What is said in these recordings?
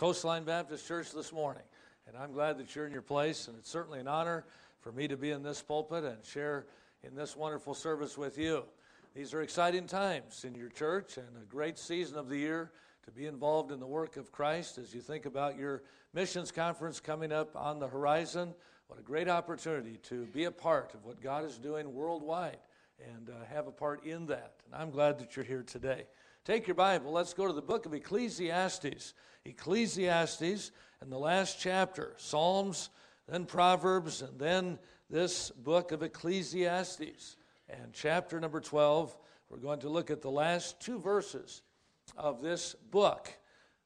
Coastline Baptist Church this morning. And I'm glad that you're in your place, and it's certainly an honor for me to be in this pulpit and share in this wonderful service with you. These are exciting times in your church and a great season of the year to be involved in the work of Christ as you think about your missions conference coming up on the horizon. What a great opportunity to be a part of what God is doing worldwide and have a part in that. And I'm glad that you're here today. Take your Bible. Let's go to the book of Ecclesiastes. Ecclesiastes and the last chapter, Psalms, then Proverbs, and then this book of Ecclesiastes. And chapter number 12, we're going to look at the last two verses of this book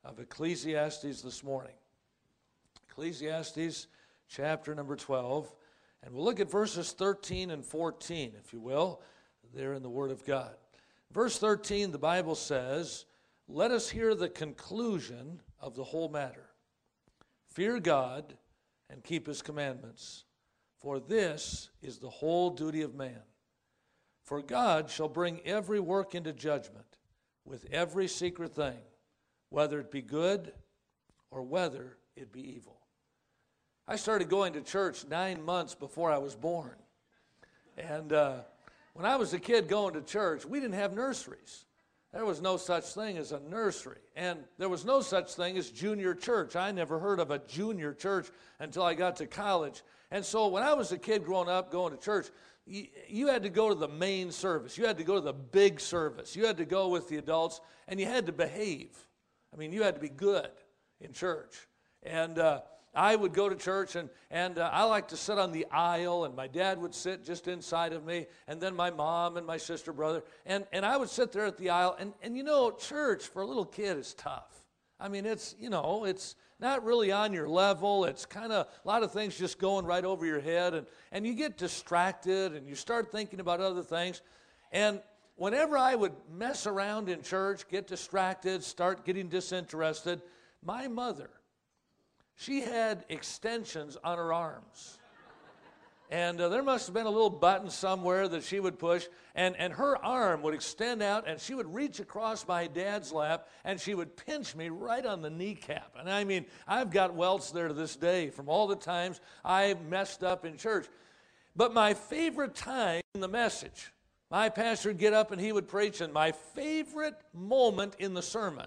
of Ecclesiastes this morning. Ecclesiastes chapter number 12, and we'll look at verses 13 and 14, if you will. They're in the Word of God. Verse 13, the Bible says, "Let us hear the conclusion of the whole matter. Fear God and keep His commandments, for this is the whole duty of man. For God shall bring every work into judgment with every secret thing, whether it be good or whether it be evil." I started going to church 9 months before I was born. And when I was a kid going to church, we didn't have nurseries. There was no such thing as a nursery. And there was no such thing as junior church. I never heard of a junior church until I got to college. And so when I was a kid growing up going to church, you had to go to the main service. You had to go to the big service. You had to go with the adults, and you had to behave. I mean, you had to be good in church. And I would go to church, and I liked to sit on the aisle, and my dad would sit just inside of me, and then my mom and my sister, brother. And I would sit there at the aisle, and you know, church for a little kid is tough. I mean, it's, you know, it's not really on your level. It's kind of a lot of things just going right over your head, and you get distracted, and you start thinking about other things. And whenever I would mess around in church, get distracted, start getting disinterested, my mother, she had extensions on her arms. And there must have been a little button somewhere that she would push, and her arm would extend out, and she would reach across my dad's lap, and she would pinch me right on the kneecap. And I mean, I've got welts there to this day from all the times I messed up in church. But my favorite time in the message, my pastor would get up and he would preach, and my favorite moment in the sermon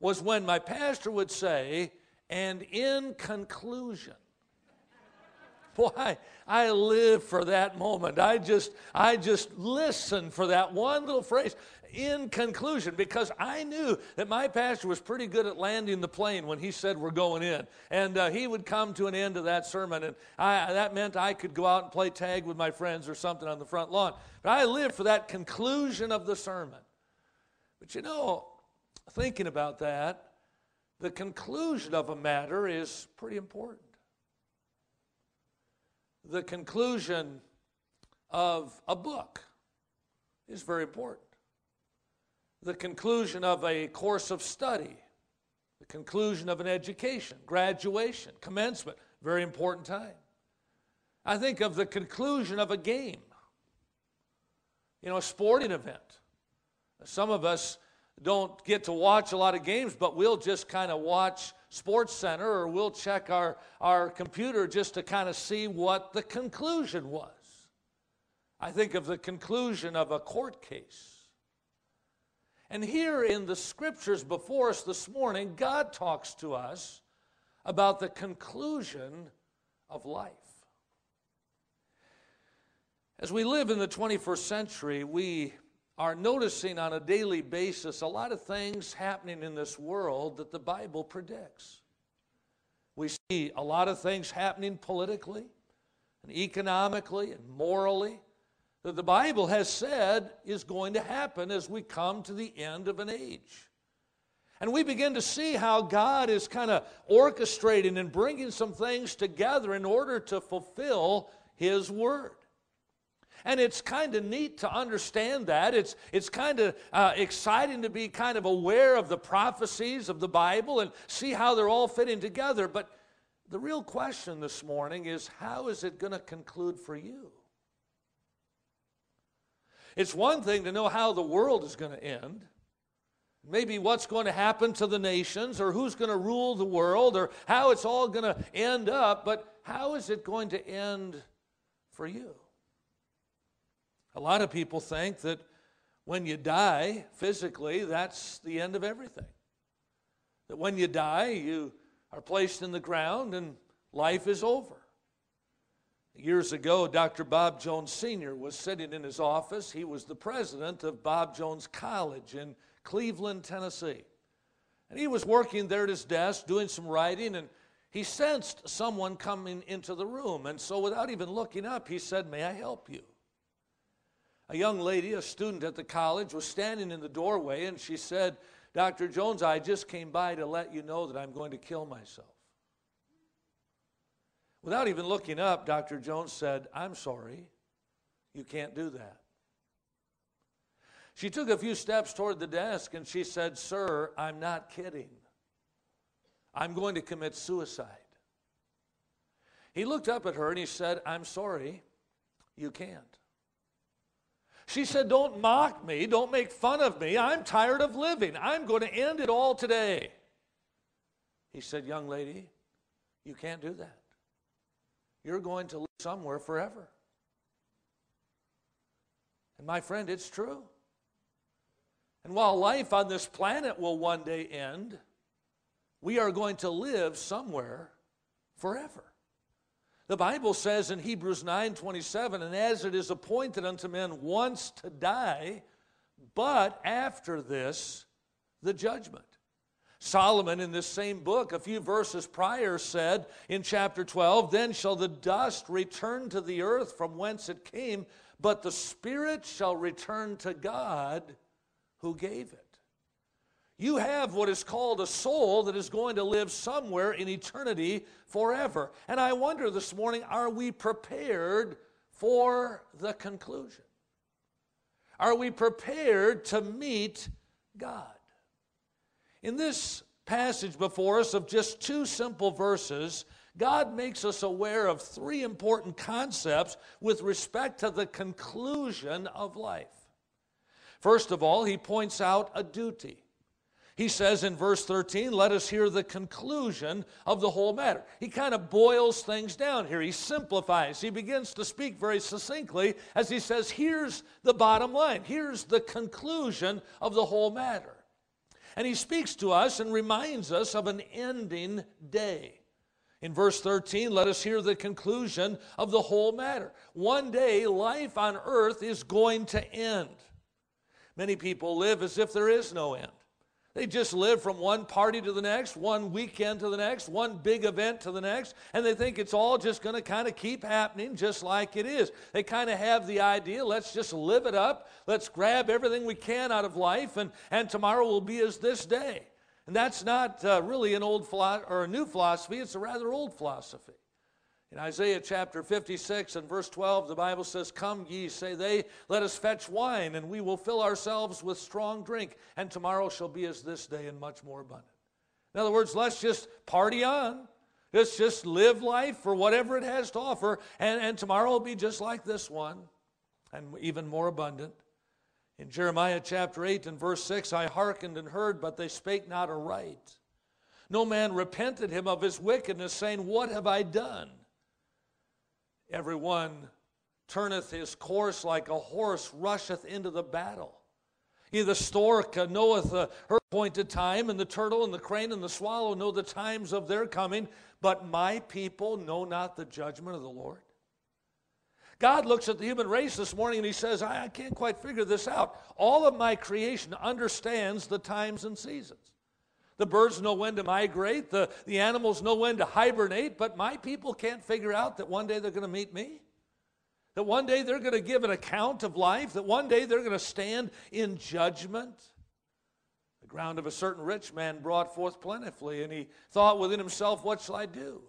was when my pastor would say, "And in conclusion." Boy, I live for that moment. I just listen for that one little phrase, "in conclusion," because I knew that my pastor was pretty good at landing the plane when he said we're going in. And he would come to an end of that sermon, and that meant I could go out and play tag with my friends or something on the front lawn. But I lived for that conclusion of the sermon. But you know, thinking about that, the conclusion of a matter is pretty important. The conclusion of a book is very important. The conclusion of a course of study, the conclusion of an education, graduation, commencement, very important time. I think of the conclusion of a game, you know, a sporting event. Some of us don't get to watch a lot of games, but we'll just kind of watch Sports Center, or we'll check our computer just to kind of see what the conclusion was. I think of the conclusion of a court case. And here in the scriptures before us this morning, God talks to us about the conclusion of life. As we live in the 21st century, we are noticing on a daily basis a lot of things happening in this world that the Bible predicts. We see a lot of things happening politically and economically and morally that the Bible has said is going to happen as we come to the end of an age. And we begin to see how God is kind of orchestrating and bringing some things together in order to fulfill His word. And it's kind of neat to understand that. It's kind of exciting to be kind of aware of the prophecies of the Bible and see how they're all fitting together. But the real question this morning is, how is it going to conclude for you? It's one thing to know how the world is going to end. maybe what's going to happen to the nations or who's going to rule the world or how it's all going to end up, but how is it going to end for you? A lot of people think that when you die physically, that's the end of everything. That when you die, you are placed in the ground and life is over. Years ago, Dr. Bob Jones Sr. was sitting in his office. He was the president of Bob Jones College in Cleveland, Tennessee. And he was working there at his desk doing some writing, and he sensed someone coming into the room. And so without even looking up, he said, "May I help you?" A young lady, a student at the college, was standing in the doorway, and she said, "Dr. Jones, I just came by to let you know that I'm going to kill myself." Without even looking up, Dr. Jones said, "I'm sorry, you can't do that." She took a few steps toward the desk and she said, "Sir, I'm not kidding. I'm going to commit suicide." He looked up at her and he said, "I'm sorry, you can't." She said, "Don't mock me, don't make fun of me. I'm tired of living. I'm going to end it all today." He said, "Young lady, you can't do that. You're going to live somewhere forever." And my friend, it's true. And while life on this planet will one day end, we are going to live somewhere forever. The Bible says in Hebrews 9:27, "And as it is appointed unto men once to die, but after this, the judgment." Solomon, in this same book, a few verses prior, said in chapter 12, "Then shall the dust return to the earth from whence it came, but the spirit shall return to God who gave it." You have what is called a soul that is going to live somewhere in eternity forever. And I wonder this morning, are we prepared for the conclusion? Are we prepared to meet God? In this passage before us of just two simple verses, God makes us aware of three important concepts with respect to the conclusion of life. First of all, he points out a duty. He says in verse 13, "Let us hear the conclusion of the whole matter." He kind of boils things down here. He simplifies. He begins to speak very succinctly as he says, here's the bottom line. Here's the conclusion of the whole matter. And he speaks to us and reminds us of an ending day. In verse 13, "Let us hear the conclusion of the whole matter." One day, life on earth is going to end. Many people live as if there is no end. They just live from one party to the next, one weekend to the next, one big event to the next, and they think it's all just going to kind of keep happening just like it is. They kind of have the idea, let's just live it up, let's grab everything we can out of life, and tomorrow will be as this day. And that's not really an old or a new philosophy, it's a rather old philosophy. In Isaiah chapter 56 and verse 12, the Bible says, "Come ye, say they, let us fetch wine, and we will fill ourselves with strong drink, and tomorrow shall be as this day and much more abundant." In other words, let's just party on. Let's just live life for whatever it has to offer, and tomorrow will be just like this one, and even more abundant. In Jeremiah chapter 8 and verse 6, "I hearkened and heard, but they spake not aright. No man repented him of his wickedness, saying, What have I done? Everyone turneth his course like a horse, rusheth into the battle. The stork knoweth her appointed time, and the turtle and the crane and the swallow know the times of their coming, but my people know not the judgment of the Lord." God looks at the human race this morning and he says, I can't quite figure this out. All of my creation understands the times and seasons. The birds know when to migrate, the animals know when to hibernate, but my people can't figure out that one day they're going to meet me, that one day they're going to give an account of life, that one day they're going to stand in judgment. The ground of a certain rich man brought forth plentifully, and he thought within himself, what shall I do?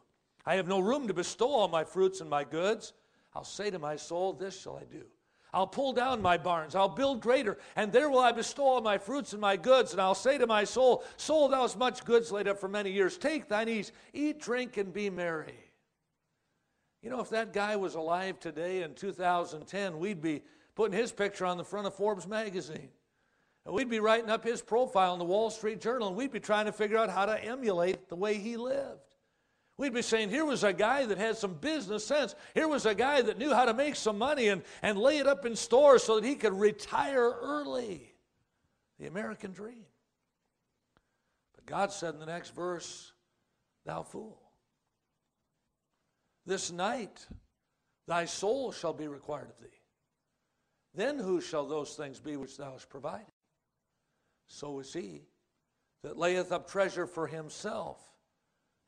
I have no room to bestow all my fruits and my goods. I'll say to my soul, this shall I do. I'll pull down my barns, I'll build greater, and there will I bestow all my fruits and my goods, and I'll say to my soul, soul, thou hast much goods laid up for many years. Take thine ease, eat, drink, and be merry. You know, if that guy was alive today in 2010, we'd be putting his picture on the front of Forbes magazine. And we'd be writing up his profile in the Wall Street Journal, and we'd be trying to figure out how to emulate the way he lived. We'd be saying, here was a guy that had some business sense. Here was a guy that knew how to make some money and lay it up in stores so that he could retire early. The American dream. But God said in the next verse, thou fool, this night thy soul shall be required of thee. Then who shall those things be which thou hast provided? So is he that layeth up treasure for himself,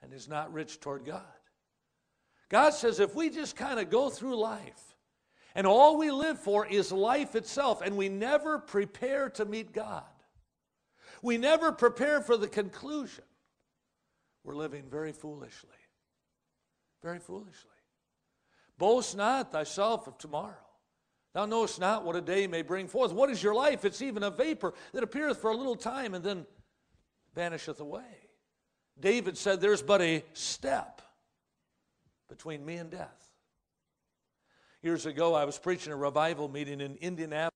and is not rich toward God. God says if we just kind of go through life and all we live for is life itself and we never prepare to meet God, we never prepare for the conclusion, we're living very foolishly. Very foolishly. Boast not thyself of tomorrow. Thou knowest not what a day may bring forth. What is your life? It's even a vapor that appeareth for a little time and then vanisheth away. David said, there's but a step between me and death. Years ago, I was preaching a revival meeting in Indianapolis,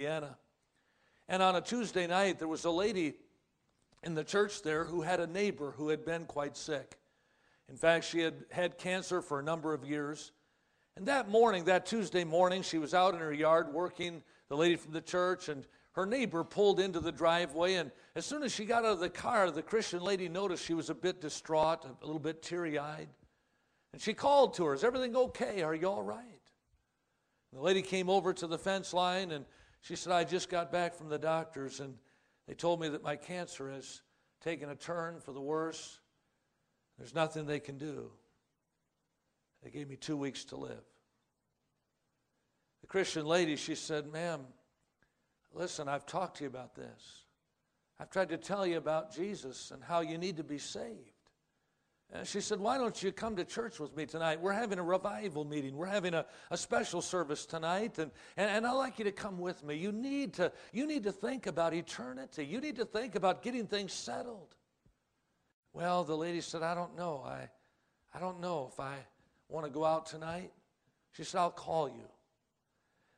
Indiana. And on a Tuesday night, there was a lady in the church there who had a neighbor who had been quite sick. In fact, she had had cancer for a number of years. And that morning, that Tuesday morning, she was out in her yard working, the lady from the church, and her neighbor pulled into the driveway, and as soon as she got out of the car, the Christian lady noticed she was a bit distraught, a little bit teary-eyed. And she called to her, is everything okay? Are you all right? And the lady came over to the fence line, and she said, I just got back from the doctors, and they told me that my cancer has taken a turn for the worse. There's nothing they can do. They gave me 2 weeks to live. The Christian lady, she said, ma'am, listen, I've talked to you about this. I've tried to tell you about Jesus and how you need to be saved. And she said, why don't you come to church with me tonight? We're having a revival meeting. We're having a special service tonight, and I'd like you to come with me. You need to think about eternity. You need to think about getting things settled. Well, the lady said, I don't know. I don't know if I want to go out tonight. She said, I'll call you.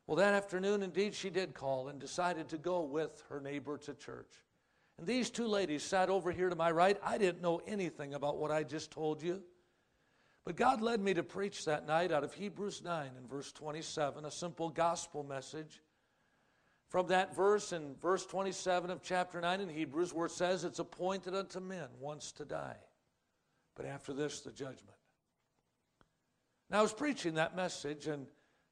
Well, that afternoon, indeed, she did call and decided to go with her neighbor to church. And these two ladies sat over here to my right. I didn't know anything about what I just told you. But God led me to preach that night out of Hebrews 9 and verse 27, a simple gospel message. From that verse in verse 27 of chapter 9 in Hebrews, where it says, it's appointed unto men once to die, but after this, the judgment. And I was preaching that message and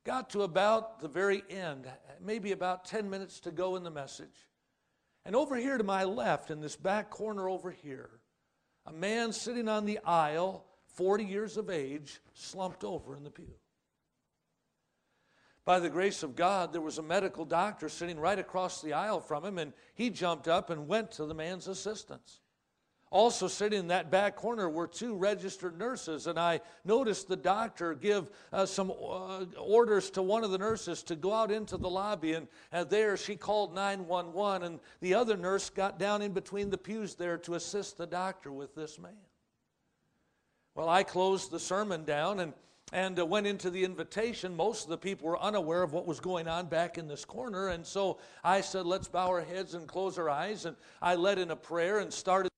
got to about the very end, maybe about 10 minutes to go in the message. And over here to my left, in this back corner over here, a man sitting on the aisle, 40 years of age, slumped over in the pew. By the grace of God, there was a medical doctor sitting right across the aisle from him, and he jumped up and went to the man's assistance. Also sitting in that back corner were two registered nurses, and I noticed the doctor give some orders to one of the nurses to go out into the lobby, and there she called 911, and the other nurse got down in between the pews there to assist the doctor with this man. Well, I closed the sermon down and went into the invitation. Most of the people were unaware of what was going on back in this corner, and so I said, let's bow our heads and close our eyes, and I led in a prayer and started.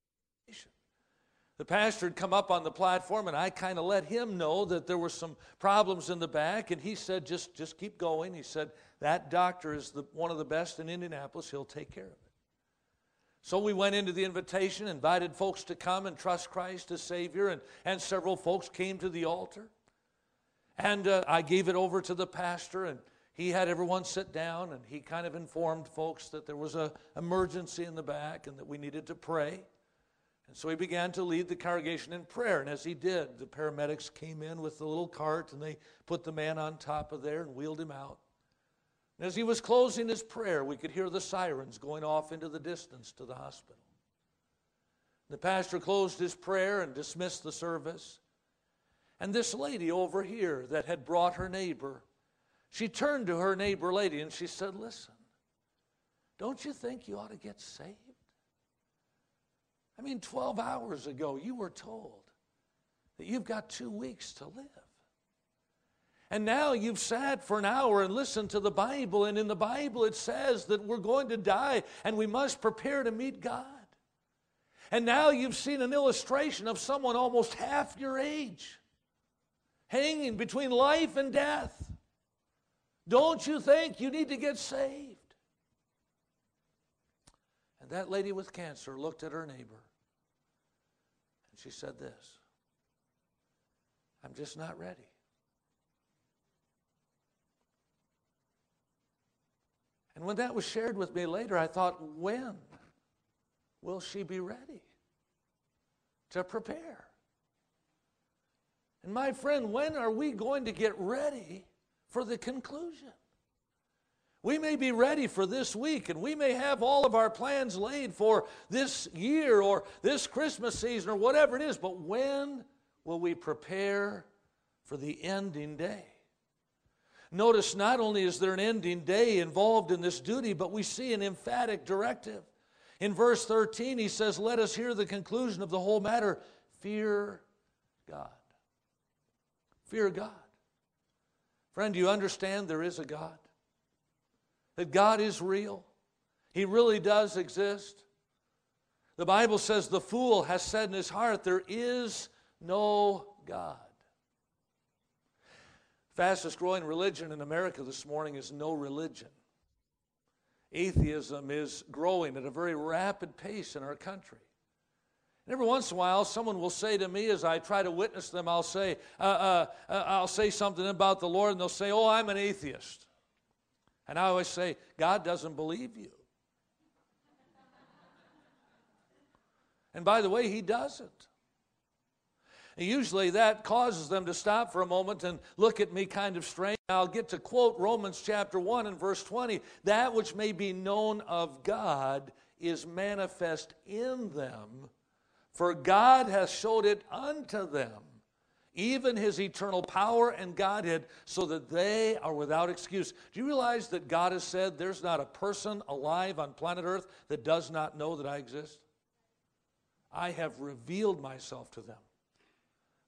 The pastor had come up on the platform, and I kind of let him know that there were some problems in the back, and he said, just keep going. He said, that doctor is one of the best in Indianapolis. He'll take care of it. So we went into the invitation, invited folks to come and trust Christ as Savior, and several folks came to the altar. And I gave it over to the pastor, and he had everyone sit down, and he kind of informed folks that there was an emergency in the back and that we needed to pray. And so he began to lead the congregation in prayer, and as he did, the paramedics came in with the little cart, and they put the man on top of there and wheeled him out. And as he was closing his prayer, we could hear the sirens going off into the distance to the hospital. The pastor closed his prayer and dismissed the service. And this lady over here that had brought her neighbor, she turned to her neighbor lady, and she said, listen, don't you think you ought to get saved? I mean, 12 hours ago, you were told that you've got 2 weeks to live. And now you've sat for an hour and listened to the Bible, and in the Bible it says that we're going to die and we must prepare to meet God. And now you've seen an illustration of someone almost half your age hanging between life and death. Don't you think you need to get saved? And that lady with cancer looked at her neighbor and she said this, "I'm just not ready." And when that was shared with me later, I thought, when will she be ready to prepare? And my friend, when are we going to get ready for the conclusion? We may be ready for this week, and we may have all of our plans laid for this year or this Christmas season or whatever it is, but when will we prepare for the ending day? Notice, not only is there an ending day involved in this duty, but we see an emphatic directive. In verse 13, he says, "Let us hear the conclusion of the whole matter. Fear God." Fear God. Friend, do you understand there is a God? That God is real. He really does exist. The Bible says the fool has said in his heart, there is no God. Fastest growing religion in America this morning is no religion. Atheism is growing at a very rapid pace in our country. And every once in a while, someone will say to me, as I try to witness them, I'll say something about the Lord, and they'll say, "Oh, I'm an atheist." And I always say, "God doesn't believe you." And by the way, He doesn't. And usually that causes them to stop for a moment and look at me kind of strange. I'll get to quote Romans chapter 1 and verse 20, "That which may be known of God is manifest in them, for God hath showed it unto them, even His eternal power and Godhead, so that they are without excuse." Do you realize that God has said there's not a person alive on planet Earth that does not know that I exist? I have revealed myself to them.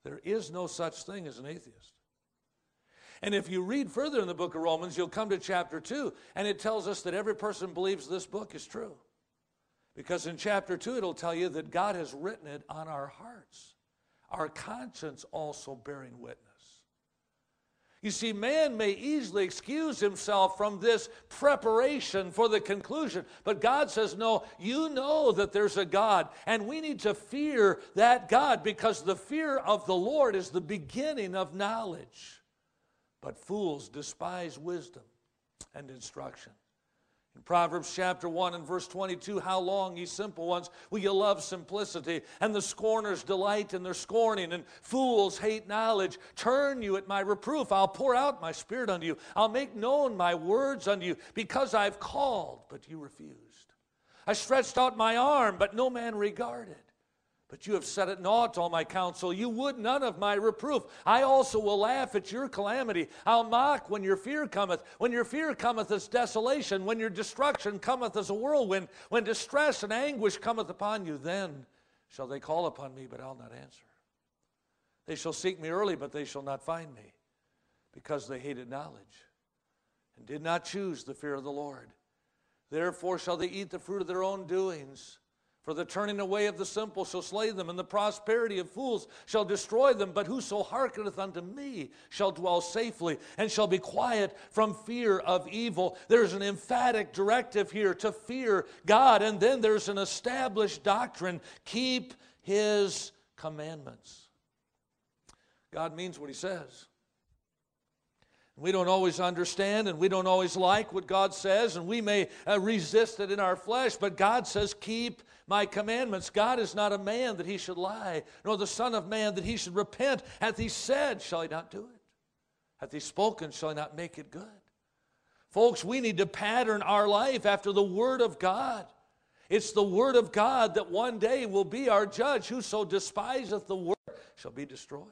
There is no such thing as an atheist. And if you read further in the book of Romans, you'll come to chapter 2, and it tells us that every person believes this book is true. Because in chapter 2, it'll tell you that God has written it on our hearts, our conscience also bearing witness. You see, man may easily excuse himself from this preparation for the conclusion, but God says, no, you know that there's a God, and we need to fear that God, because the fear of the Lord is the beginning of knowledge. But fools despise wisdom and instruction. In Proverbs chapter 1 and verse 22, "How long, ye simple ones, will ye love simplicity? And the scorners delight in their scorning, and fools hate knowledge. Turn you at my reproof. I'll pour out my spirit unto you. I'll make known my words unto you, because I've called, but you refused. I stretched out my arm, but no man regarded. But you have set at naught all my counsel. You would none of my reproof. I also will laugh at your calamity. I'll mock when your fear cometh. When your fear cometh as desolation, when your destruction cometh as a whirlwind, when distress and anguish cometh upon you, then shall they call upon me, but I'll not answer. They shall seek me early, but they shall not find me, because they hated knowledge and did not choose the fear of the Lord. Therefore shall they eat the fruit of their own doings. For the turning away of the simple shall slay them, and the prosperity of fools shall destroy them. But whoso hearkeneth unto me shall dwell safely, and shall be quiet from fear of evil." There's an emphatic directive here to fear God, and then there's an established doctrine: keep His commandments. God means what He says. We don't always understand, and we don't always like what God says, and we may resist it in our flesh, but God says, keep my commandments. God is not a man that He should lie, nor the Son of Man that He should repent. Hath He said, shall He not do it? Hath He spoken, shall He not make it good? Folks, we need to pattern our life after the Word of God. It's the Word of God that one day will be our judge. Whoso despiseth the Word shall be destroyed.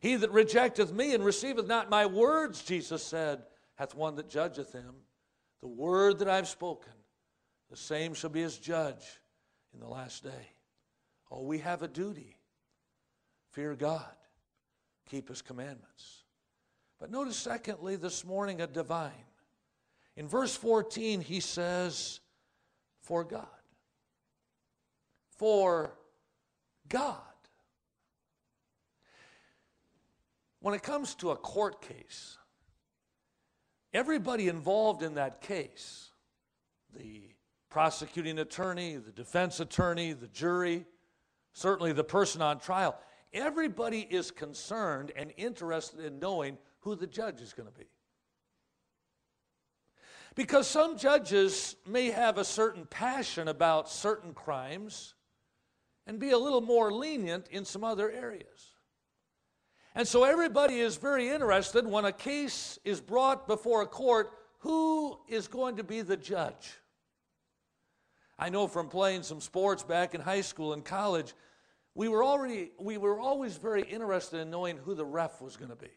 He that rejecteth me and receiveth not my words, Jesus said, hath one that judgeth him. The word that I have spoken, the same shall be his judge in the last day. Oh, we have a duty. Fear God. Keep His commandments. But notice, secondly, this morning, a divine. In verse 14, he says, for God. For God. When it comes to a court case, everybody involved in that case, the prosecuting attorney, the defense attorney, the jury, certainly the person on trial, everybody is concerned and interested in knowing who the judge is going to be. Because some judges may have a certain passion about certain crimes and be a little more lenient in some other areas. And so everybody is very interested when a case is brought before a court, who is going to be the judge? I know from playing some sports back in high school and college, we were always very interested in knowing who the ref was going to be.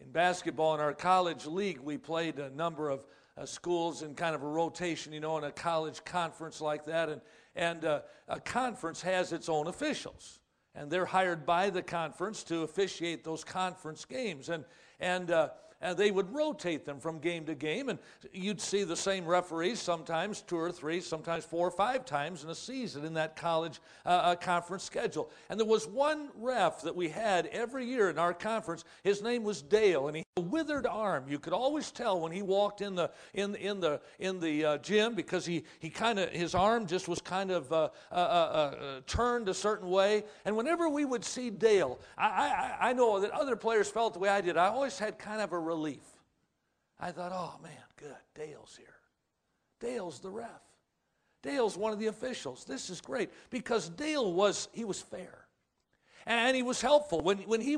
In basketball, in our college league, we played a number of schools in kind of a rotation, you know, in a college conference like that. And a conference has its own officials. And they're hired by the conference to officiate those conference games. And they would rotate them from game to game. And you'd see the same referees sometimes 2 or 3, sometimes 4 or 5 times in a season in that college conference schedule. And there was one ref that we had every year in our conference. His name was Dale, and he had a withered arm. You could always tell when he walked in the gym because he kind of, his arm just was kind of turned a certain way. And whenever we would see Dale, I know that other players felt the way I did. I always had kind of a relief. I thought, oh man, good, Dale's here. Dale's the ref. Dale's one of the officials. This is great because Dale was fair, and he was helpful. When he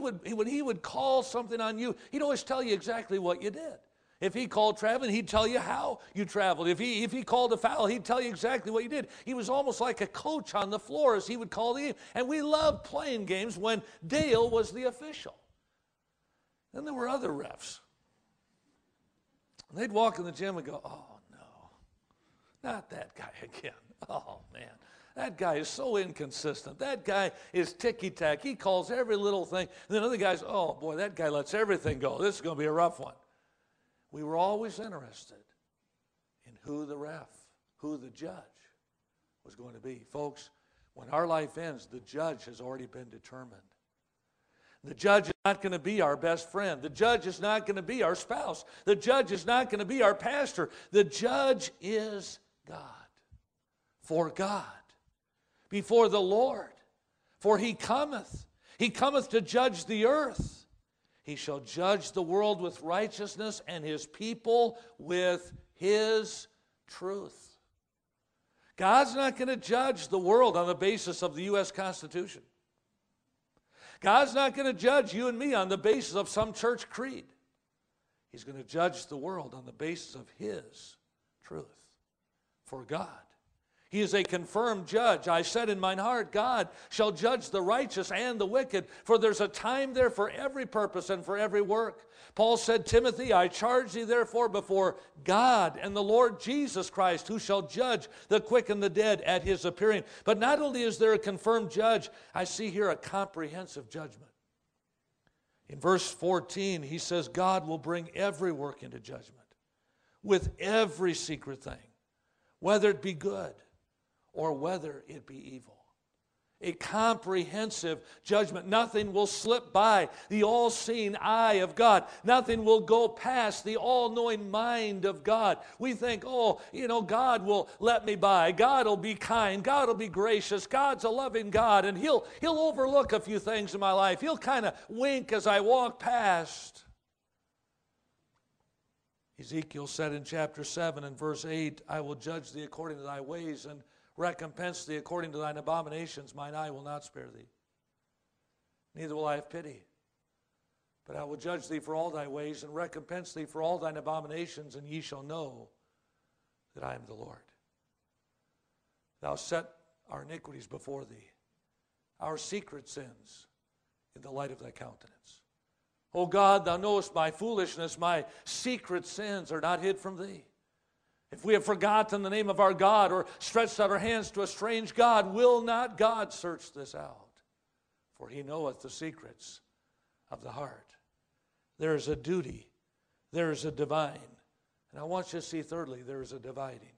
would call something on you, he'd always tell you exactly what you did. If he called traveling, he'd tell you how you traveled. If he called a foul, he'd tell you exactly what you did. He was almost like a coach on the floor as he would call the game. And we loved playing games when Dale was the official. Then there were other refs. And they'd walk in the gym and go, oh, no, not that guy again. Oh, man, that guy is so inconsistent. That guy is ticky-tack. He calls every little thing. And then other guys, oh, boy, that guy lets everything go. This is going to be a rough one. We were always interested in who the ref, who the judge was going to be. Folks, when our life ends, the judge has already been determined. The judge is not going to be our best friend. The judge is not going to be our spouse. The judge is not going to be our pastor. The judge is God. For God, before the Lord, for he cometh. He cometh to judge the earth. He shall judge the world with righteousness and his people with his truth. God's not going to judge the world on the basis of the U.S. Constitution. God's not going to judge you and me on the basis of some church creed. He's going to judge the world on the basis of his truth. For God, he is a confirmed judge. I said in mine heart, God shall judge the righteous and the wicked, for there's a time there for every purpose and for every work. Paul said, Timothy, I charge thee therefore before God and the Lord Jesus Christ, who shall judge the quick and the dead at his appearing. But not only is there a confirmed judge, I see here a comprehensive judgment. In verse 14, he says, God will bring every work into judgment with every secret thing, whether it be good or whether it be evil. A comprehensive judgment. Nothing will slip by the all-seeing eye of God. Nothing will go past the all-knowing mind of God. We think, oh, you know, God will let me by. God will be kind. God will be gracious. God's a loving God, and He'll overlook a few things in my life. He'll kind of wink as I walk past. Ezekiel said in chapter 7 and verse 8, I will judge thee according to thy ways and recompense thee according to thine abominations. Mine eye will not spare thee. Neither will I have pity. But I will judge thee for all thy ways and recompense thee for all thine abominations, and ye shall know that I am the Lord. Thou set our iniquities before thee, our secret sins in the light of thy countenance. O God, thou knowest my foolishness, my secret sins are not hid from thee. If we have forgotten the name of our God or stretched out our hands to a strange God, will not God search this out? For he knoweth the secrets of the heart. There is a duty. There is a divine. And I want you to see, thirdly, there is a dividing.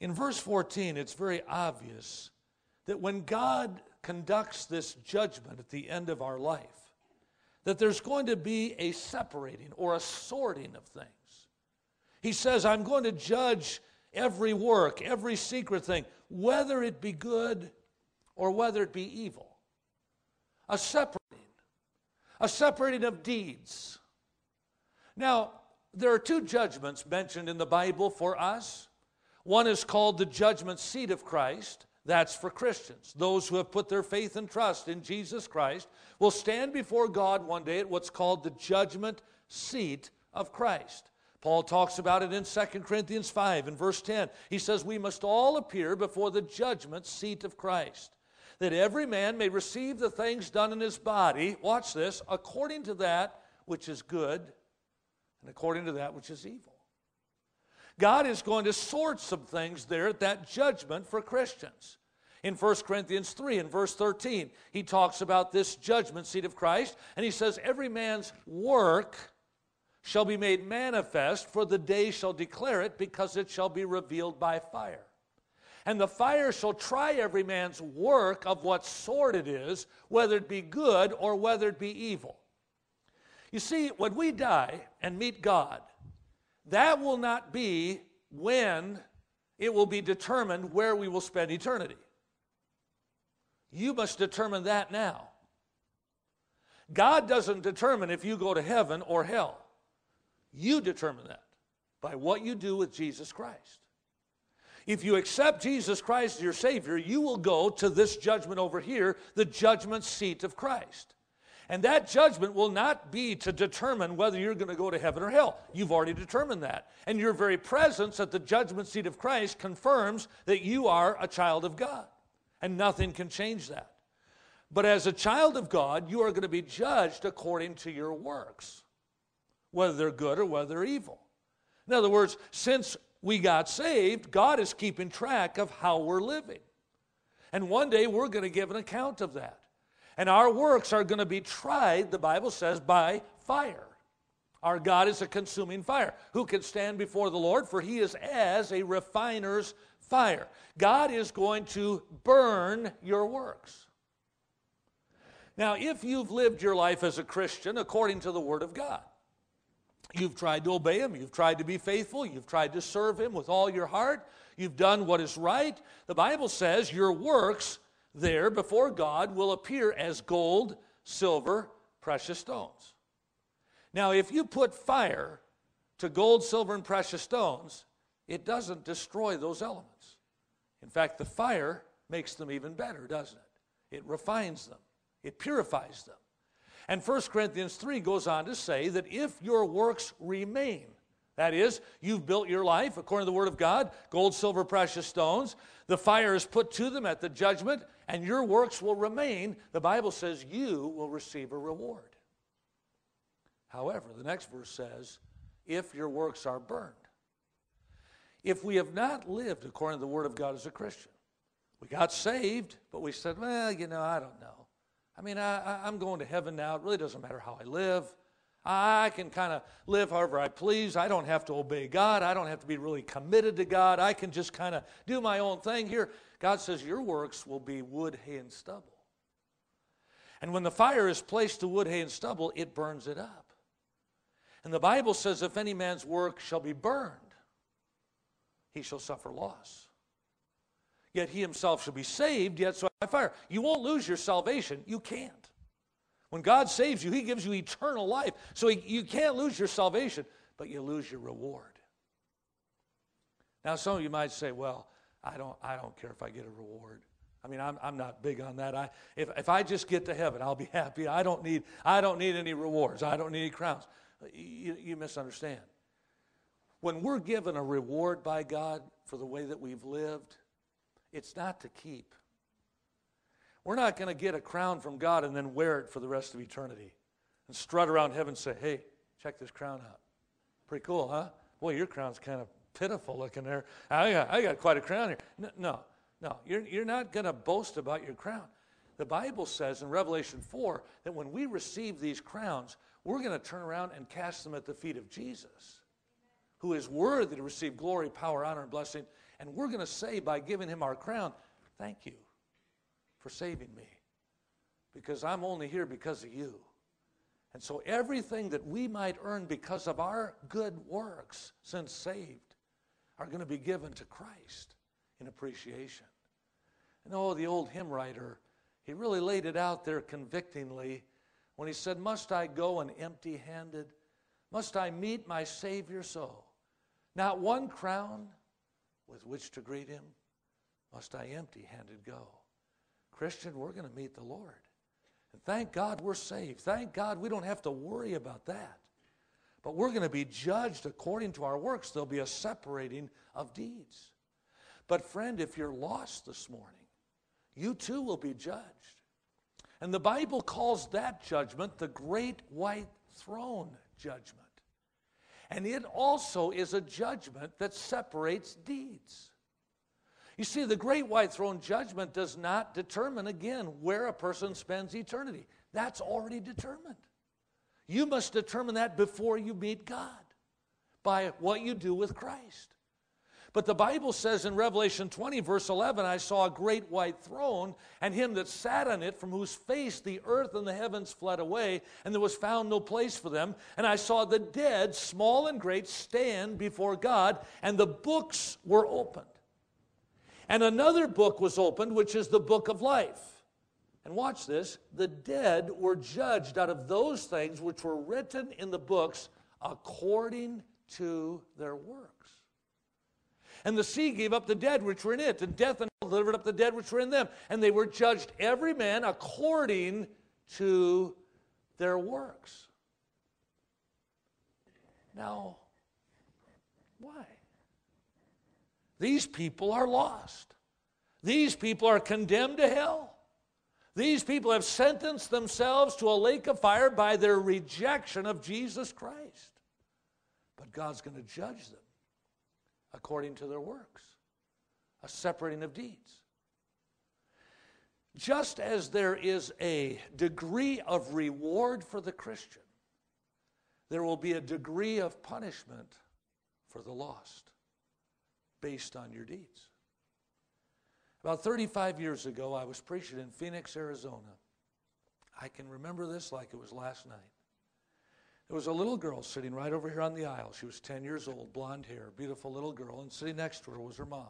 In verse 14, it's very obvious that when God conducts this judgment at the end of our life, that there's going to be a separating or a sorting of things. He says, I'm going to judge every work, every secret thing, whether it be good or whether it be evil. A separating of deeds. Now, there are two judgments mentioned in the Bible for us. One is called the judgment seat of Christ. That's for Christians. Those who have put their faith and trust in Jesus Christ will stand before God one day at what's called the judgment seat of Christ. Paul talks about it in 2 Corinthians 5 and verse 10. He says, we must all appear before the judgment seat of Christ, that every man may receive the things done in his body, watch this, according to that which is good and according to that which is evil. God is going to sort some things there at that judgment for Christians. In 1 Corinthians 3 and verse 13, he talks about this judgment seat of Christ, and he says, every man's work shall be made manifest, for the day shall declare it, because it shall be revealed by fire. And the fire shall try every man's work of what sort it is, whether it be good or whether it be evil. You see, when we die and meet God, that will not be when it will be determined where we will spend eternity. You must determine that now. God doesn't determine if you go to heaven or hell. You determine that by what you do with Jesus Christ. If you accept Jesus Christ as your Savior, you will go to this judgment over here, the judgment seat of Christ. And that judgment will not be to determine whether you're going to go to heaven or hell. You've already determined that. And your very presence at the judgment seat of Christ confirms that you are a child of God. And nothing can change that. But as a child of God, you are going to be judged according to your works, whether they're good or whether they're evil. In other words, since we got saved, God is keeping track of how we're living. And one day we're going to give an account of that. And our works are going to be tried, the Bible says, by fire. Our God is a consuming fire. Who can stand before the Lord? For he is as a refiner's fire. God is going to burn your works. Now, if you've lived your life as a Christian according to the Word of God, you've tried to obey him, you've tried to be faithful, you've tried to serve him with all your heart, you've done what is right, the Bible says your works there before God will appear as gold, silver, precious stones. Now, if you put fire to gold, silver, and precious stones, it doesn't destroy those elements. In fact, the fire makes them even better, doesn't it? It refines them. It purifies them. And 1 Corinthians 3 goes on to say that if your works remain, that is, you've built your life according to the Word of God, gold, silver, precious stones, the fire is put to them at the judgment, and your works will remain, the Bible says you will receive a reward. However, the next verse says, if your works are burned. If we have not lived according to the Word of God as a Christian, we got saved, but we said, well, you know, I don't know. I mean, I'm going to heaven now. It really doesn't matter how I live. I can kind of live however I please. I don't have to obey God. I don't have to be really committed to God. I can just kind of do my own thing here. God says your works will be wood, hay, and stubble. And when the fire is placed to wood, hay, and stubble, it burns it up. And the Bible says if any man's work shall be burned, he shall suffer loss. Yet he himself shall be saved, yet so by fire. You won't lose your salvation. You can't. When God saves you, he gives you eternal life. So you can't lose your salvation, but you lose your reward. Now, some of you might say, well, I don't care if I get a reward. I mean, I'm not big on that. If I just get to heaven, I'll be happy. I don't need any rewards. I don't need any crowns. You misunderstand. When we're given a reward by God for the way that we've lived, it's not to keep. We're not going to get a crown from God and then wear it for the rest of eternity and strut around heaven and say, hey, check this crown out. Pretty cool, huh? Boy, your crown's kind of pitiful looking there. I got quite a crown here. No. You're not going to boast about your crown. The Bible says in Revelation 4 that when we receive these crowns, we're going to turn around and cast them at the feet of Jesus, who is worthy to receive glory, power, honor, and blessing. And we're going to say by giving him our crown, thank you for saving me, because I'm only here because of you. And so everything that we might earn because of our good works since saved are going to be given to Christ in appreciation. And oh, the old hymn writer, he really laid it out there convictingly when he said, must I go an empty-handed? Must I meet my Savior so? Not one crown with which to greet him, must I empty-handed go? Christian, we're going to meet the Lord. And thank God we're saved. Thank God we don't have to worry about that. But we're going to be judged according to our works. There'll be a separating of deeds. But friend, if you're lost this morning, you too will be judged. And the Bible calls that judgment the Great White Throne Judgment. And it also is a judgment that separates deeds. You see, the Great White Throne Judgment does not determine, again, where a person spends eternity. That's already determined. You must determine that before you meet God by what you do with Christ. But the Bible says in Revelation 20, verse 11, I saw a great white throne, and him that sat on it, from whose face the earth and the heavens fled away, and there was found no place for them. And I saw the dead, small and great, stand before God, and the books were opened. And another book was opened, which is the book of life. And watch this, the dead were judged out of those things which were written in the books according to their works. And the sea gave up the dead which were in it, and death and hell delivered up the dead which were in them. And they were judged every man according to their works. Now, why? These people are lost. These people are condemned to hell. These people have sentenced themselves to a lake of fire by their rejection of Jesus Christ. But God's going to judge them according to their works, a separating of deeds. Just as there is a degree of reward for the Christian, there will be a degree of punishment for the lost based on your deeds. About 35 years ago, I was preaching in Phoenix, Arizona. I can remember this like it was last night. There was a little girl sitting right over here on the aisle. She was 10 years old, blonde hair, beautiful little girl, and sitting next to her was her mom.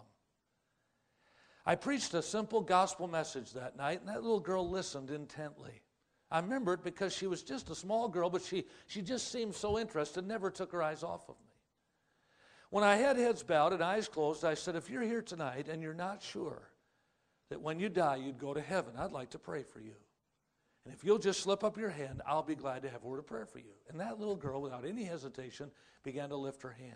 I preached a simple gospel message that night, and that little girl listened intently. I remember it because she was just a small girl, but she just seemed so interested, never took her eyes off of me. When I had heads bowed and eyes closed, I said, if you're here tonight and you're not sure that when you die you'd go to heaven, I'd like to pray for you. And if you'll just slip up your hand, I'll be glad to have a word of prayer for you. And that little girl, without any hesitation, began to lift her hand.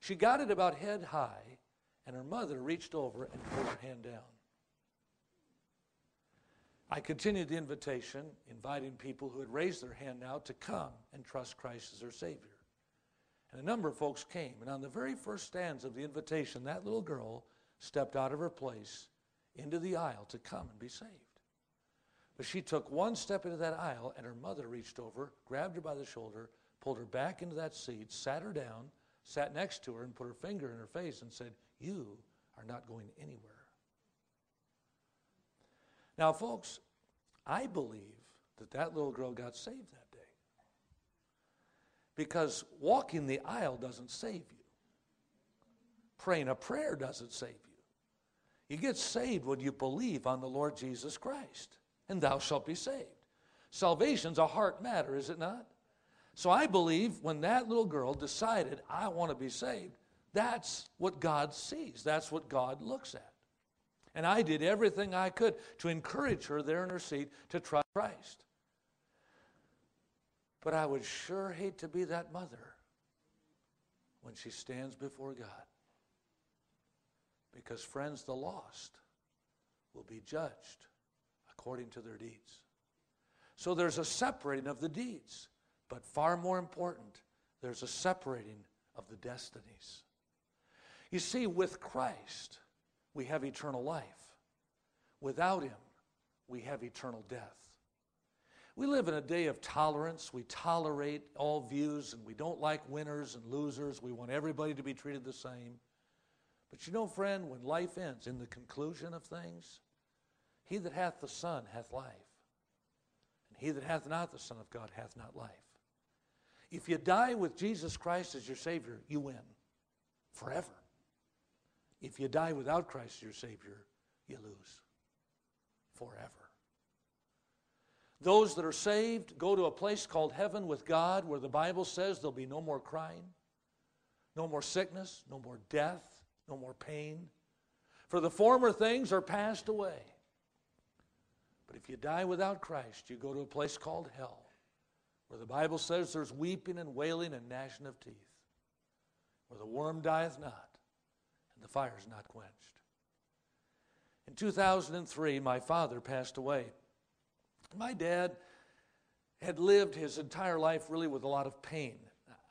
She got it about head high, and her mother reached over and pulled her hand down. I continued the invitation, inviting people who had raised their hand now to come and trust Christ as their Savior. And a number of folks came, and on the very first stanza of the invitation, that little girl stepped out of her place into the aisle to come and be saved. But she took one step into that aisle, and her mother reached over, grabbed her by the shoulder, pulled her back into that seat, sat her down, sat next to her, and put her finger in her face and said, you are not going anywhere. Now, folks, I believe that that little girl got saved that day, because walking the aisle doesn't save you. Praying a prayer doesn't save you. You get saved when you believe on the Lord Jesus Christ. And thou shalt be saved. Salvation's a heart matter, is it not? So I believe when that little girl decided, I want to be saved, that's what God sees. That's what God looks at. And I did everything I could to encourage her there in her seat to trust Christ. But I would sure hate to be that mother when she stands before God. Because, friends, the lost will be judged according to their deeds. So there's a separating of the deeds, but far more important, there's a separating of the destinies. You see, with Christ, we have eternal life. Without him, we have eternal death. We live in a day of tolerance. We tolerate all views, and we don't like winners and losers. We want everybody to be treated the same. But you know, friend, when life ends, in the conclusion of things, he that hath the Son hath life, and he that hath not the Son of God hath not life. If you die with Jesus Christ as your Savior, you win forever. If you die without Christ as your Savior, you lose forever. Those that are saved go to a place called heaven with God, where the Bible says there'll be no more crying, no more sickness, no more death, no more pain. For the former things are passed away. But if you die without Christ, you go to a place called hell, where the Bible says there's weeping and wailing and gnashing of teeth, where the worm dieth not and the fire is not quenched. In 2003, my father passed away. My dad had lived his entire life really with a lot of pain.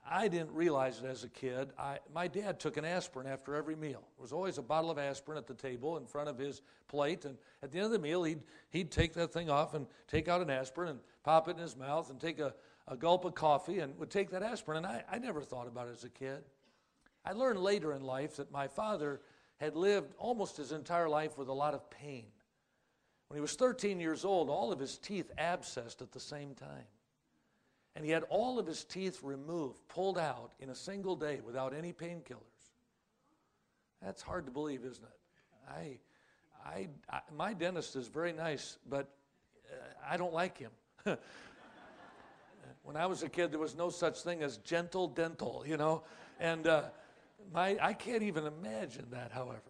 I didn't realize it as a kid. My dad took an aspirin after every meal. There was always a bottle of aspirin at the table in front of his plate, and at the end of the meal, he'd take that thing off and take out an aspirin and pop it in his mouth and take a gulp of coffee and would take that aspirin, and I never thought about it as a kid. I learned later in life that my father had lived almost his entire life with a lot of pain. When he was 13 years old, all of his teeth abscessed at the same time. And he had all of his teeth removed, pulled out in a single day without any painkillers. That's hard to believe, isn't it? My dentist is very nice, but I don't like him. When I was a kid, there was no such thing as gentle dental, you know. And I can't even imagine that, however.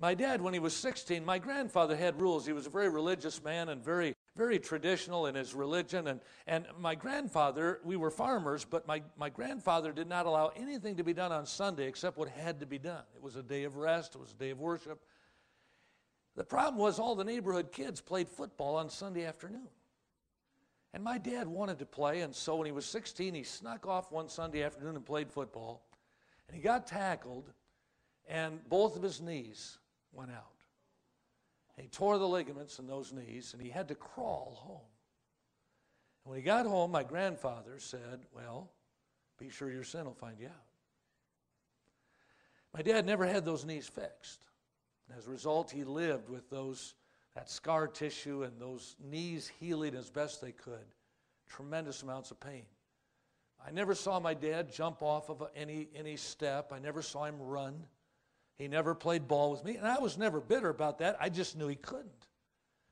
My dad, when he was 16, my grandfather had rules. He was a very religious man and very, very traditional in his religion. And my grandfather, we were farmers, but my grandfather did not allow anything to be done on Sunday except what had to be done. It was a day of rest. It was a day of worship. The problem was all the neighborhood kids played football on Sunday afternoon. And my dad wanted to play, and so when he was 16, he snuck off one Sunday afternoon and played football. And he got tackled, and both of his knees went out. He tore the ligaments in those knees, and he had to crawl home. And when he got home, my grandfather said, well, be sure your sin will find you out. My dad never had those knees fixed. As a result, he lived with that scar tissue and those knees healing as best they could. Tremendous amounts of pain. I never saw my dad jump off of any step. I never saw him run. He never played ball with me, and I was never bitter about that. I just knew he couldn't.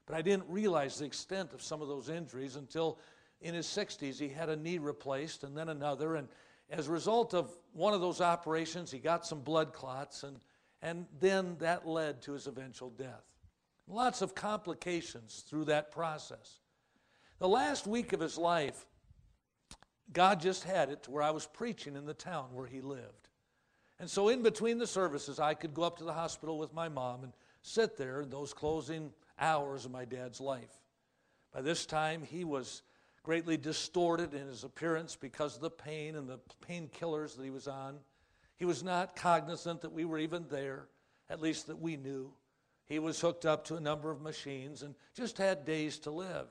But I didn't realize the extent of some of those injuries until in his 60s he had a knee replaced and then another, and as a result of one of those operations, he got some blood clots, and then that led to his eventual death. Lots of complications through that process. The last week of his life, God just had it to where I was preaching in the town where he lived. And so in between the services, I could go up to the hospital with my mom and sit there in those closing hours of my dad's life. By this time, he was greatly distorted in his appearance because of the pain and the painkillers that he was on. He was not cognizant that we were even there, at least that we knew. He was hooked up to a number of machines and just had days to live.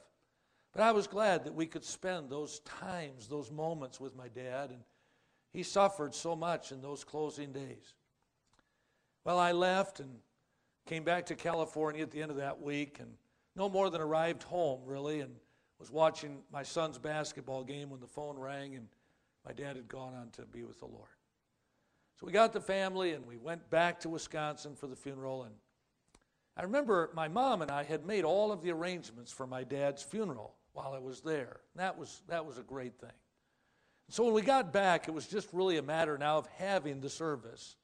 But I was glad that we could spend those times, those moments with my dad, and he suffered so much in those closing days. Well, I left and came back to California at the end of that week, and no more than arrived home, really, and was watching my son's basketball game when the phone rang, and my dad had gone on to be with the Lord. So we got the family, and we went back to Wisconsin for the funeral, and I remember my mom and I had made all of the arrangements for my dad's funeral while I was there. That was a great thing. So when we got back, it was just really a matter now of having the service.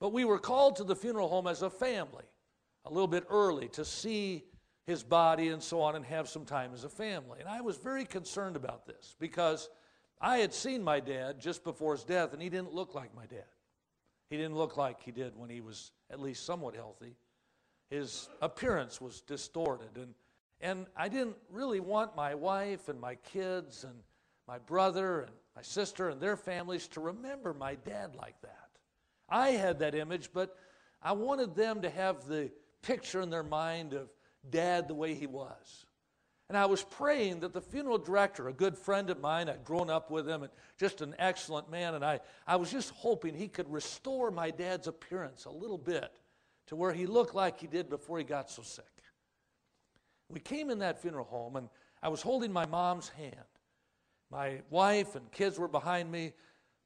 But we were called to the funeral home as a family a little bit early to see his body and so on and have some time as a family. And I was very concerned about this because I had seen my dad just before his death, and he didn't look like my dad. He didn't look like he did when he was at least somewhat healthy. His appearance was distorted. And I didn't really want my wife and my kids and my brother and my sister and their families to remember my dad like that. I had that image, but I wanted them to have the picture in their mind of Dad the way he was. And I was praying that the funeral director, a good friend of mine, I'd grown up with him, and just an excellent man, and I was just hoping he could restore my dad's appearance a little bit to where he looked like he did before he got so sick. We came in that funeral home, and I was holding my mom's hand. My wife and kids were behind me,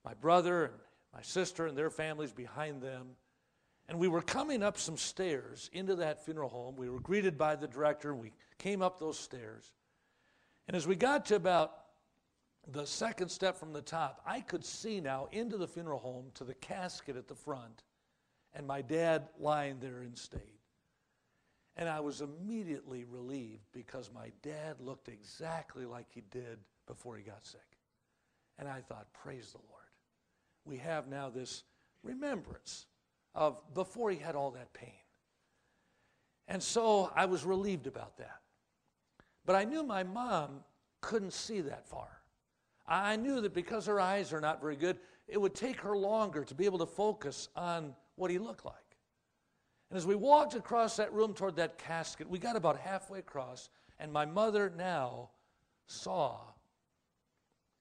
my brother and my sister and their families behind them. And we were coming up some stairs into that funeral home. We were greeted by the director, and we came up those stairs. And as we got to about the second step from the top, I could see now into the funeral home to the casket at the front, and my dad lying there in state. And I was immediately relieved because my dad looked exactly like he did before he got sick. And I thought, praise the Lord. We have now this remembrance of before he had all that pain. And so I was relieved about that. But I knew my mom couldn't see that far. I knew that because her eyes are not very good, it would take her longer to be able to focus on what he looked like. And as we walked across that room toward that casket, we got about halfway across, and my mother now saw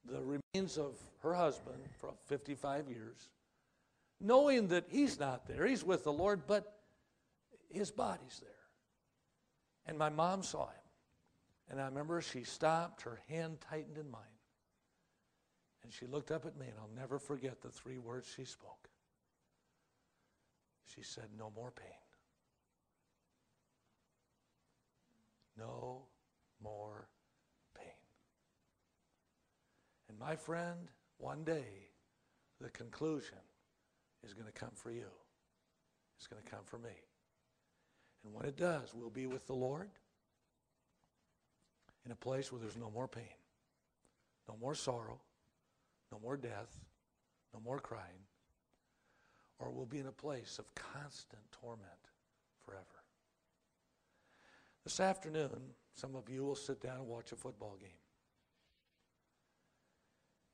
the remains of her husband for 55 years, knowing that he's not there, he's with the Lord, but his body's there. And my mom saw him. And I remember she stopped, her hand tightened in mine, and she looked up at me, and I'll never forget the three words she spoke. She said, "No more pain. No more pain." And my friend, one day, the conclusion is going to come for you. It's going to come for me. And when it does, we'll be with the Lord in a place where there's no more pain, no more sorrow, no more death, no more crying. Or we'll be in a place of constant torment forever. This afternoon, some of you will sit down and watch a football game.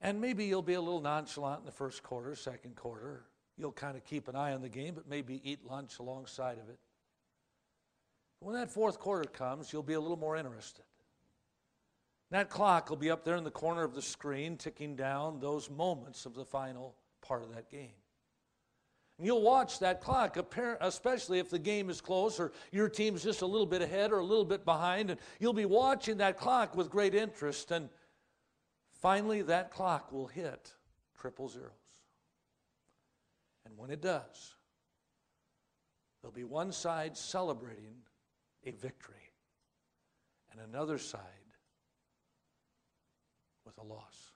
And maybe you'll be a little nonchalant in the first quarter, second quarter. You'll kind of keep an eye on the game, but maybe eat lunch alongside of it. When that fourth quarter comes, you'll be a little more interested. That clock will be up there in the corner of the screen, ticking down those moments of the final part of that game. You'll watch that clock, especially if the game is close or your team's just a little bit ahead or a little bit behind, and you'll be watching that clock with great interest, and finally that clock will hit 00:00. And when it does, there'll be one side celebrating a victory and another side with a loss.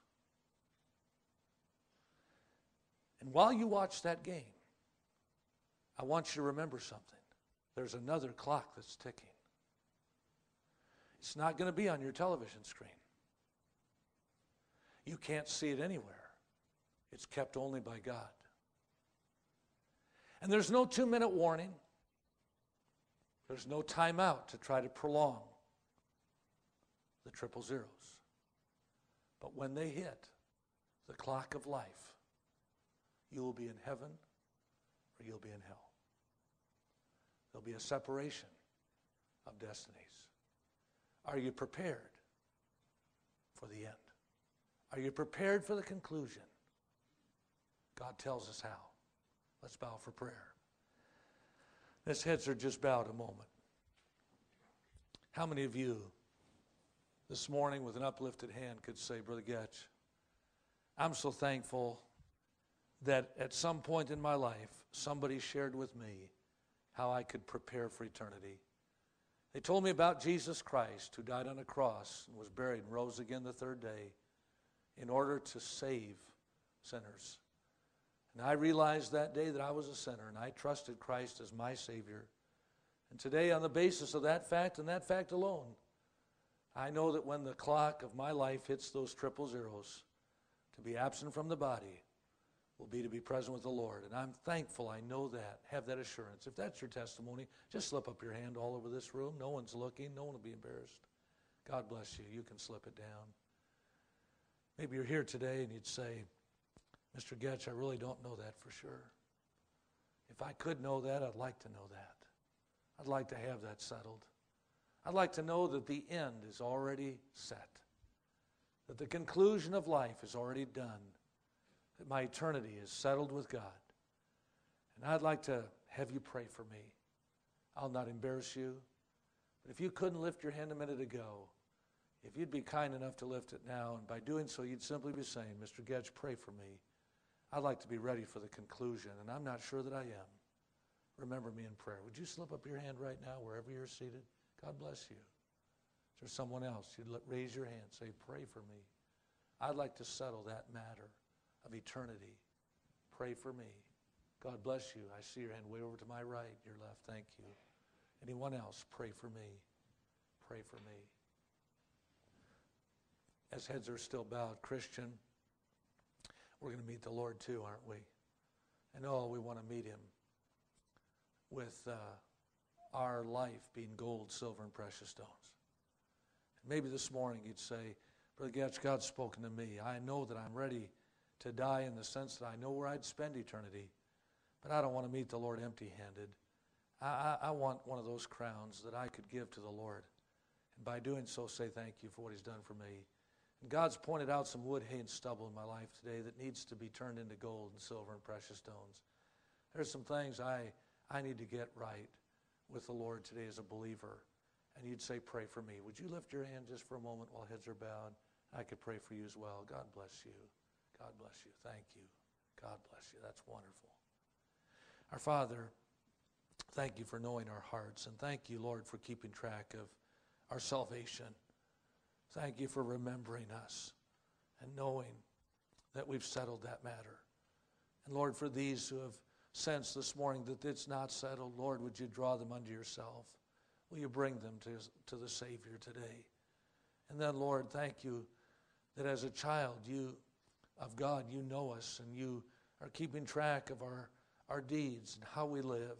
And while you watch that game, I want you to remember something. There's another clock that's ticking. It's not going to be on your television screen. You can't see it anywhere. It's kept only by God. And there's no 2-minute warning. There's no time out to try to prolong the 00:00s. But when they hit the clock of life, you will be in heaven or you'll be in hell. There'll be a separation of destinies. Are you prepared for the end? Are you prepared for the conclusion? God tells us how. Let's bow for prayer. These heads are just bowed a moment. How many of you this morning with an uplifted hand could say, "Brother Getch, I'm so thankful that at some point in my life, somebody shared with me how I could prepare for eternity. They told me about Jesus Christ, who died on a cross and was buried and rose again the third day in order to save sinners. And I realized that day that I was a sinner, and I trusted Christ as my Savior. And today, on the basis of that fact and that fact alone, I know that when the clock of my life hits those 00:00, to be absent from the body will be to be present with the Lord." And I'm thankful I know that, have that assurance. If that's your testimony, just slip up your hand all over this room. No one's looking. No one will be embarrassed. God bless you. You can slip it down. Maybe you're here today and you'd say, "Mr. Getch, I really don't know that for sure. If I could know that, I'd like to know that. I'd like to have that settled. I'd like to know that the end is already set, that the conclusion of life is already done, that my eternity is settled with God. And I'd like to have you pray for me. I'll not embarrass you, but if you couldn't lift your hand a minute ago, if you'd be kind enough to lift it now, and by doing so, you'd simply be saying, Mr. Gedge, pray for me. I'd like to be ready for the conclusion, and I'm not sure that I am. Remember me in prayer. Would you slip up your hand right now, wherever you're seated? God bless you. Is there someone else? You'd raise your hand, say, pray for me. I'd like to settle that matter of eternity. Pray for me. God bless you. I see your hand way over to my right, your left. Thank you. Anyone else? Pray for me. Pray for me. As heads are still bowed, Christian, we're going to meet the Lord too, aren't we? And oh, we want to meet him with our life being gold, silver, and precious stones. And maybe this morning you'd say, Brother Gatch, God's spoken to me. I know that I'm ready to die in the sense that I know where I'd spend eternity, but I don't want to meet the Lord empty-handed. I want one of those crowns that I could give to the Lord. And by doing so, say thank you for what he's done for me. And God's pointed out some wood, hay, and stubble in my life today that needs to be turned into gold and silver and precious stones. There's some things I need to get right with the Lord today as a believer. And you'd say, pray for me. Would you lift your hand just for a moment while heads are bowed? I could pray for you as well. God bless you. God bless you. Thank you. God bless you. That's wonderful. Our Father, thank you for knowing our hearts. And thank you, Lord, for keeping track of our salvation. Thank you for remembering us and knowing that we've settled that matter. And Lord, for these who have sensed this morning that it's not settled, Lord, would you draw them unto yourself? Will you bring them to the Savior today? And then, Lord, thank you that as a child you of God, you know us and you are keeping track of our deeds and how we live.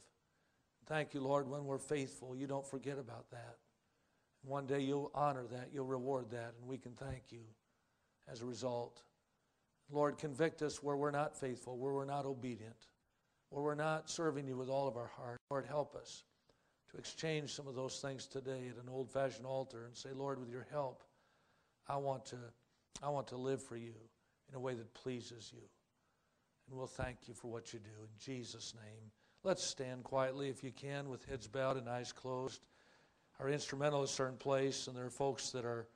Thank you, Lord, when we're faithful, you don't forget about that. One day you'll honor that, you'll reward that, and we can thank you as a result. Lord, convict us where we're not faithful, where we're not obedient, where we're not serving you with all of our heart. Lord, help us to exchange some of those things today at an old-fashioned altar and say, Lord, with your help, I want to live for you in a way that pleases you. And we'll thank you for what you do in Jesus' name. Let's stand quietly if you can with heads bowed and eyes closed. Our instrumentalists are in place, and there are folks that are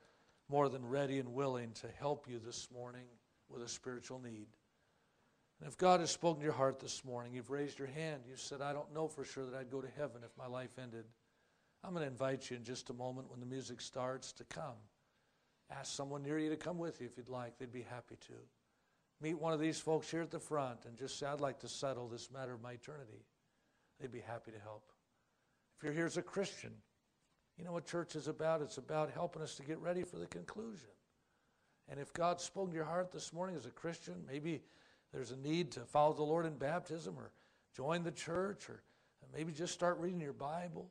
more than ready and willing to help you this morning with a spiritual need. And if God has spoken to your heart this morning, you've raised your hand, you've said, I don't know for sure that I'd go to heaven if my life ended. I'm going to invite you in just a moment when the music starts to come. Ask someone near you to come with you if you'd like. They'd be happy to. Meet one of these folks here at the front and just say, I'd like to settle this matter of my eternity. They'd be happy to help. If you're here as a Christian, you know what church is about? It's about helping us to get ready for the conclusion. And if God spoke to your heart this morning as a Christian, maybe there's a need to follow the Lord in baptism or join the church or maybe just start reading your Bible.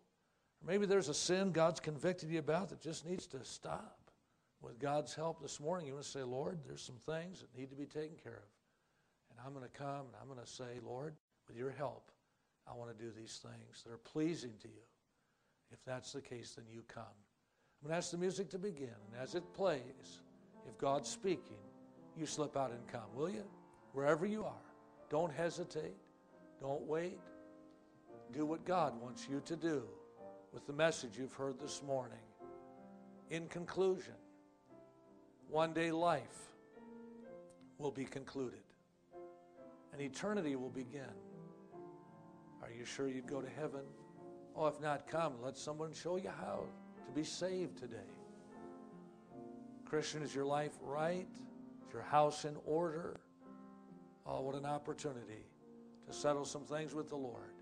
Or maybe there's a sin God's convicted you about that just needs to stop. With God's help this morning, you want to say, Lord, there's some things that need to be taken care of. And I'm going to come and I'm going to say, Lord, with your help, I want to do these things that are pleasing to you. If that's the case, then you come. I'm going to ask the music to begin. And as it plays, if God's speaking, you slip out and come, will you? Wherever you are, don't hesitate. Don't wait. Do what God wants you to do with the message you've heard this morning. In conclusion, one day life will be concluded and eternity will begin. Are you sure you'd go to heaven? Oh, if not, come. Let someone show you how to be saved today. Christian, is your life right? Is your house in order? Oh, what an opportunity to settle some things with the Lord